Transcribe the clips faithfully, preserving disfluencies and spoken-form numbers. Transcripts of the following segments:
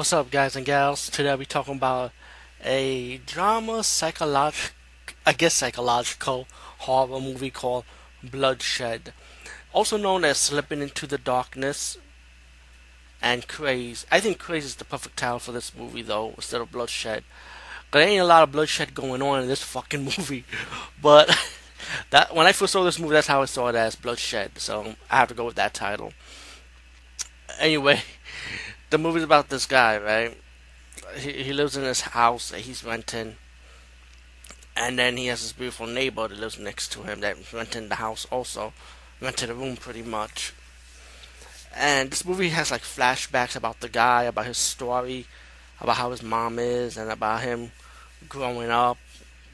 What's up, guys and gals? Today I'll be talking about a drama psychological, I guess psychological horror movie called Bloodshed, also known as Slipping into the Darkness and Craze. I think Craze is the perfect title for this movie though, instead of Bloodshed. There ain't a lot of bloodshed going on in this fucking movie, but that when I first saw this movie, that's how I saw it, as Bloodshed. So I have to go with that title. Anyway, the movie's about this guy, right? He, he lives in this house that he's renting, and then he has this beautiful neighbor that lives next to him that's renting the house also, rented a room pretty much. And this movie has like flashbacks about the guy, about his story, about how his mom is, and about him growing up,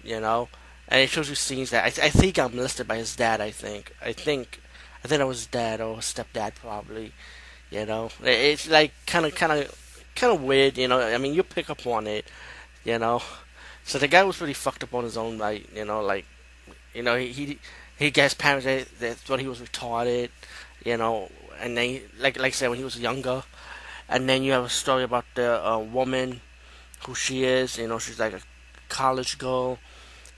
you know. And it shows you scenes that I, th I think I'm molested by his dad. I think, I think, I think I was his dad or his stepdad probably. You know, it's like kind of, kind of, kind of weird. You know, I mean, you pick up on it. You know, so the guy was really fucked up on his own right. You know, like, you know, he he, he got his parents they, they thought he was retarded. You know, and then like like I said, when he was younger, and then you have a story about the uh, woman, who she is. You know, she's like a college girl.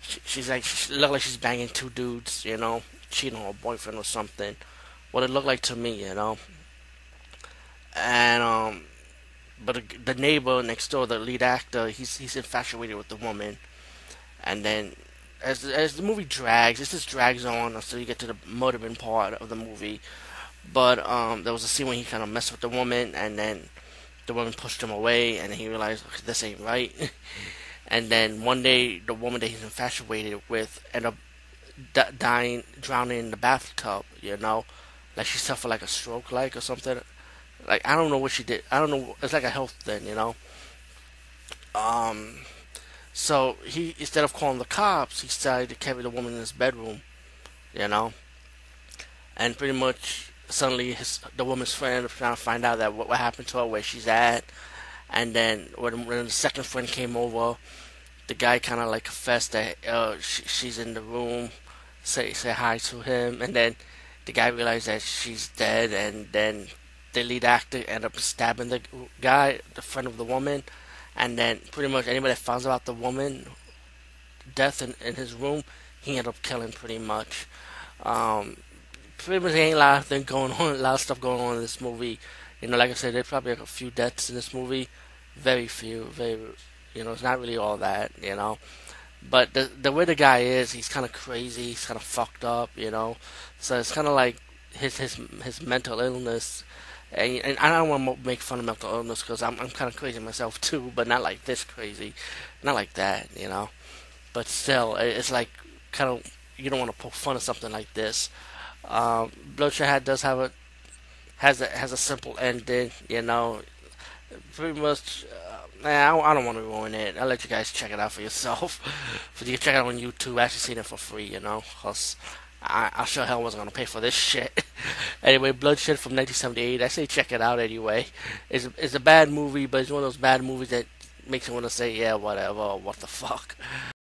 She, she's like she looked like she's banging two dudes. You know, cheating on her boyfriend or something. What it looked like to me. You know. And um, but the neighbor next door, the lead actor, he's he's infatuated with the woman, and then as as the movie drags, it just drags on until you get to the murdering part of the movie. But um, there was a scene when he kind of messed with the woman, and then the woman pushed him away, and he realized, okay, this ain't right. And then one day, the woman that he's infatuated with ended up dying, drowning in the bathtub. You know, like she suffered like a stroke, like or something. Like, I don't know what she did. I don't know. It's like a health thing, you know. Um, so he, instead of calling the cops, he decided to carry the woman in his bedroom, you know. And pretty much suddenly his, the woman's friend was trying to find out that what, what happened to her, where she's at. And then when, when the second friend came over, the guy kind of like confessed that uh, she, she's in the room, say say hi to him. And then the guy realized that she's dead, and then the lead actor ended up stabbing the guy, the friend of the woman, and then pretty much anybody that finds out the woman death in, in his room, he ended up killing pretty much. Um, pretty much ain't a lot of things going on, a lot of stuff going on in this movie. You know, like I said, there's probably a few deaths in this movie, very few, very, you know, it's not really all that, you know. But the, the way the guy is, he's kind of crazy, he's kind of fucked up, you know. So it's kind of like his his his mental illness. And, and I don't want to make fun of mental illness because I'm, I'm kind of crazy myself too, but not like this crazy, not like that, you know. But still, it's like kind of, you don't want to poke fun of something like this. Um, Bloodshed does have a has a has a simple ending, you know. Pretty much, uh, I, I don't want to ruin it. I'll let you guys check it out for yourself. But you can check it out on YouTube. I actually seen it for free, you know, because I, I sure hell wasn't gonna pay for this shit. Anyway, Bloodshed from nineteen seventy-eight. I say check it out anyway. It's it's a bad movie, but it's one of those bad movies that makes you want to say, yeah, whatever, what the fuck.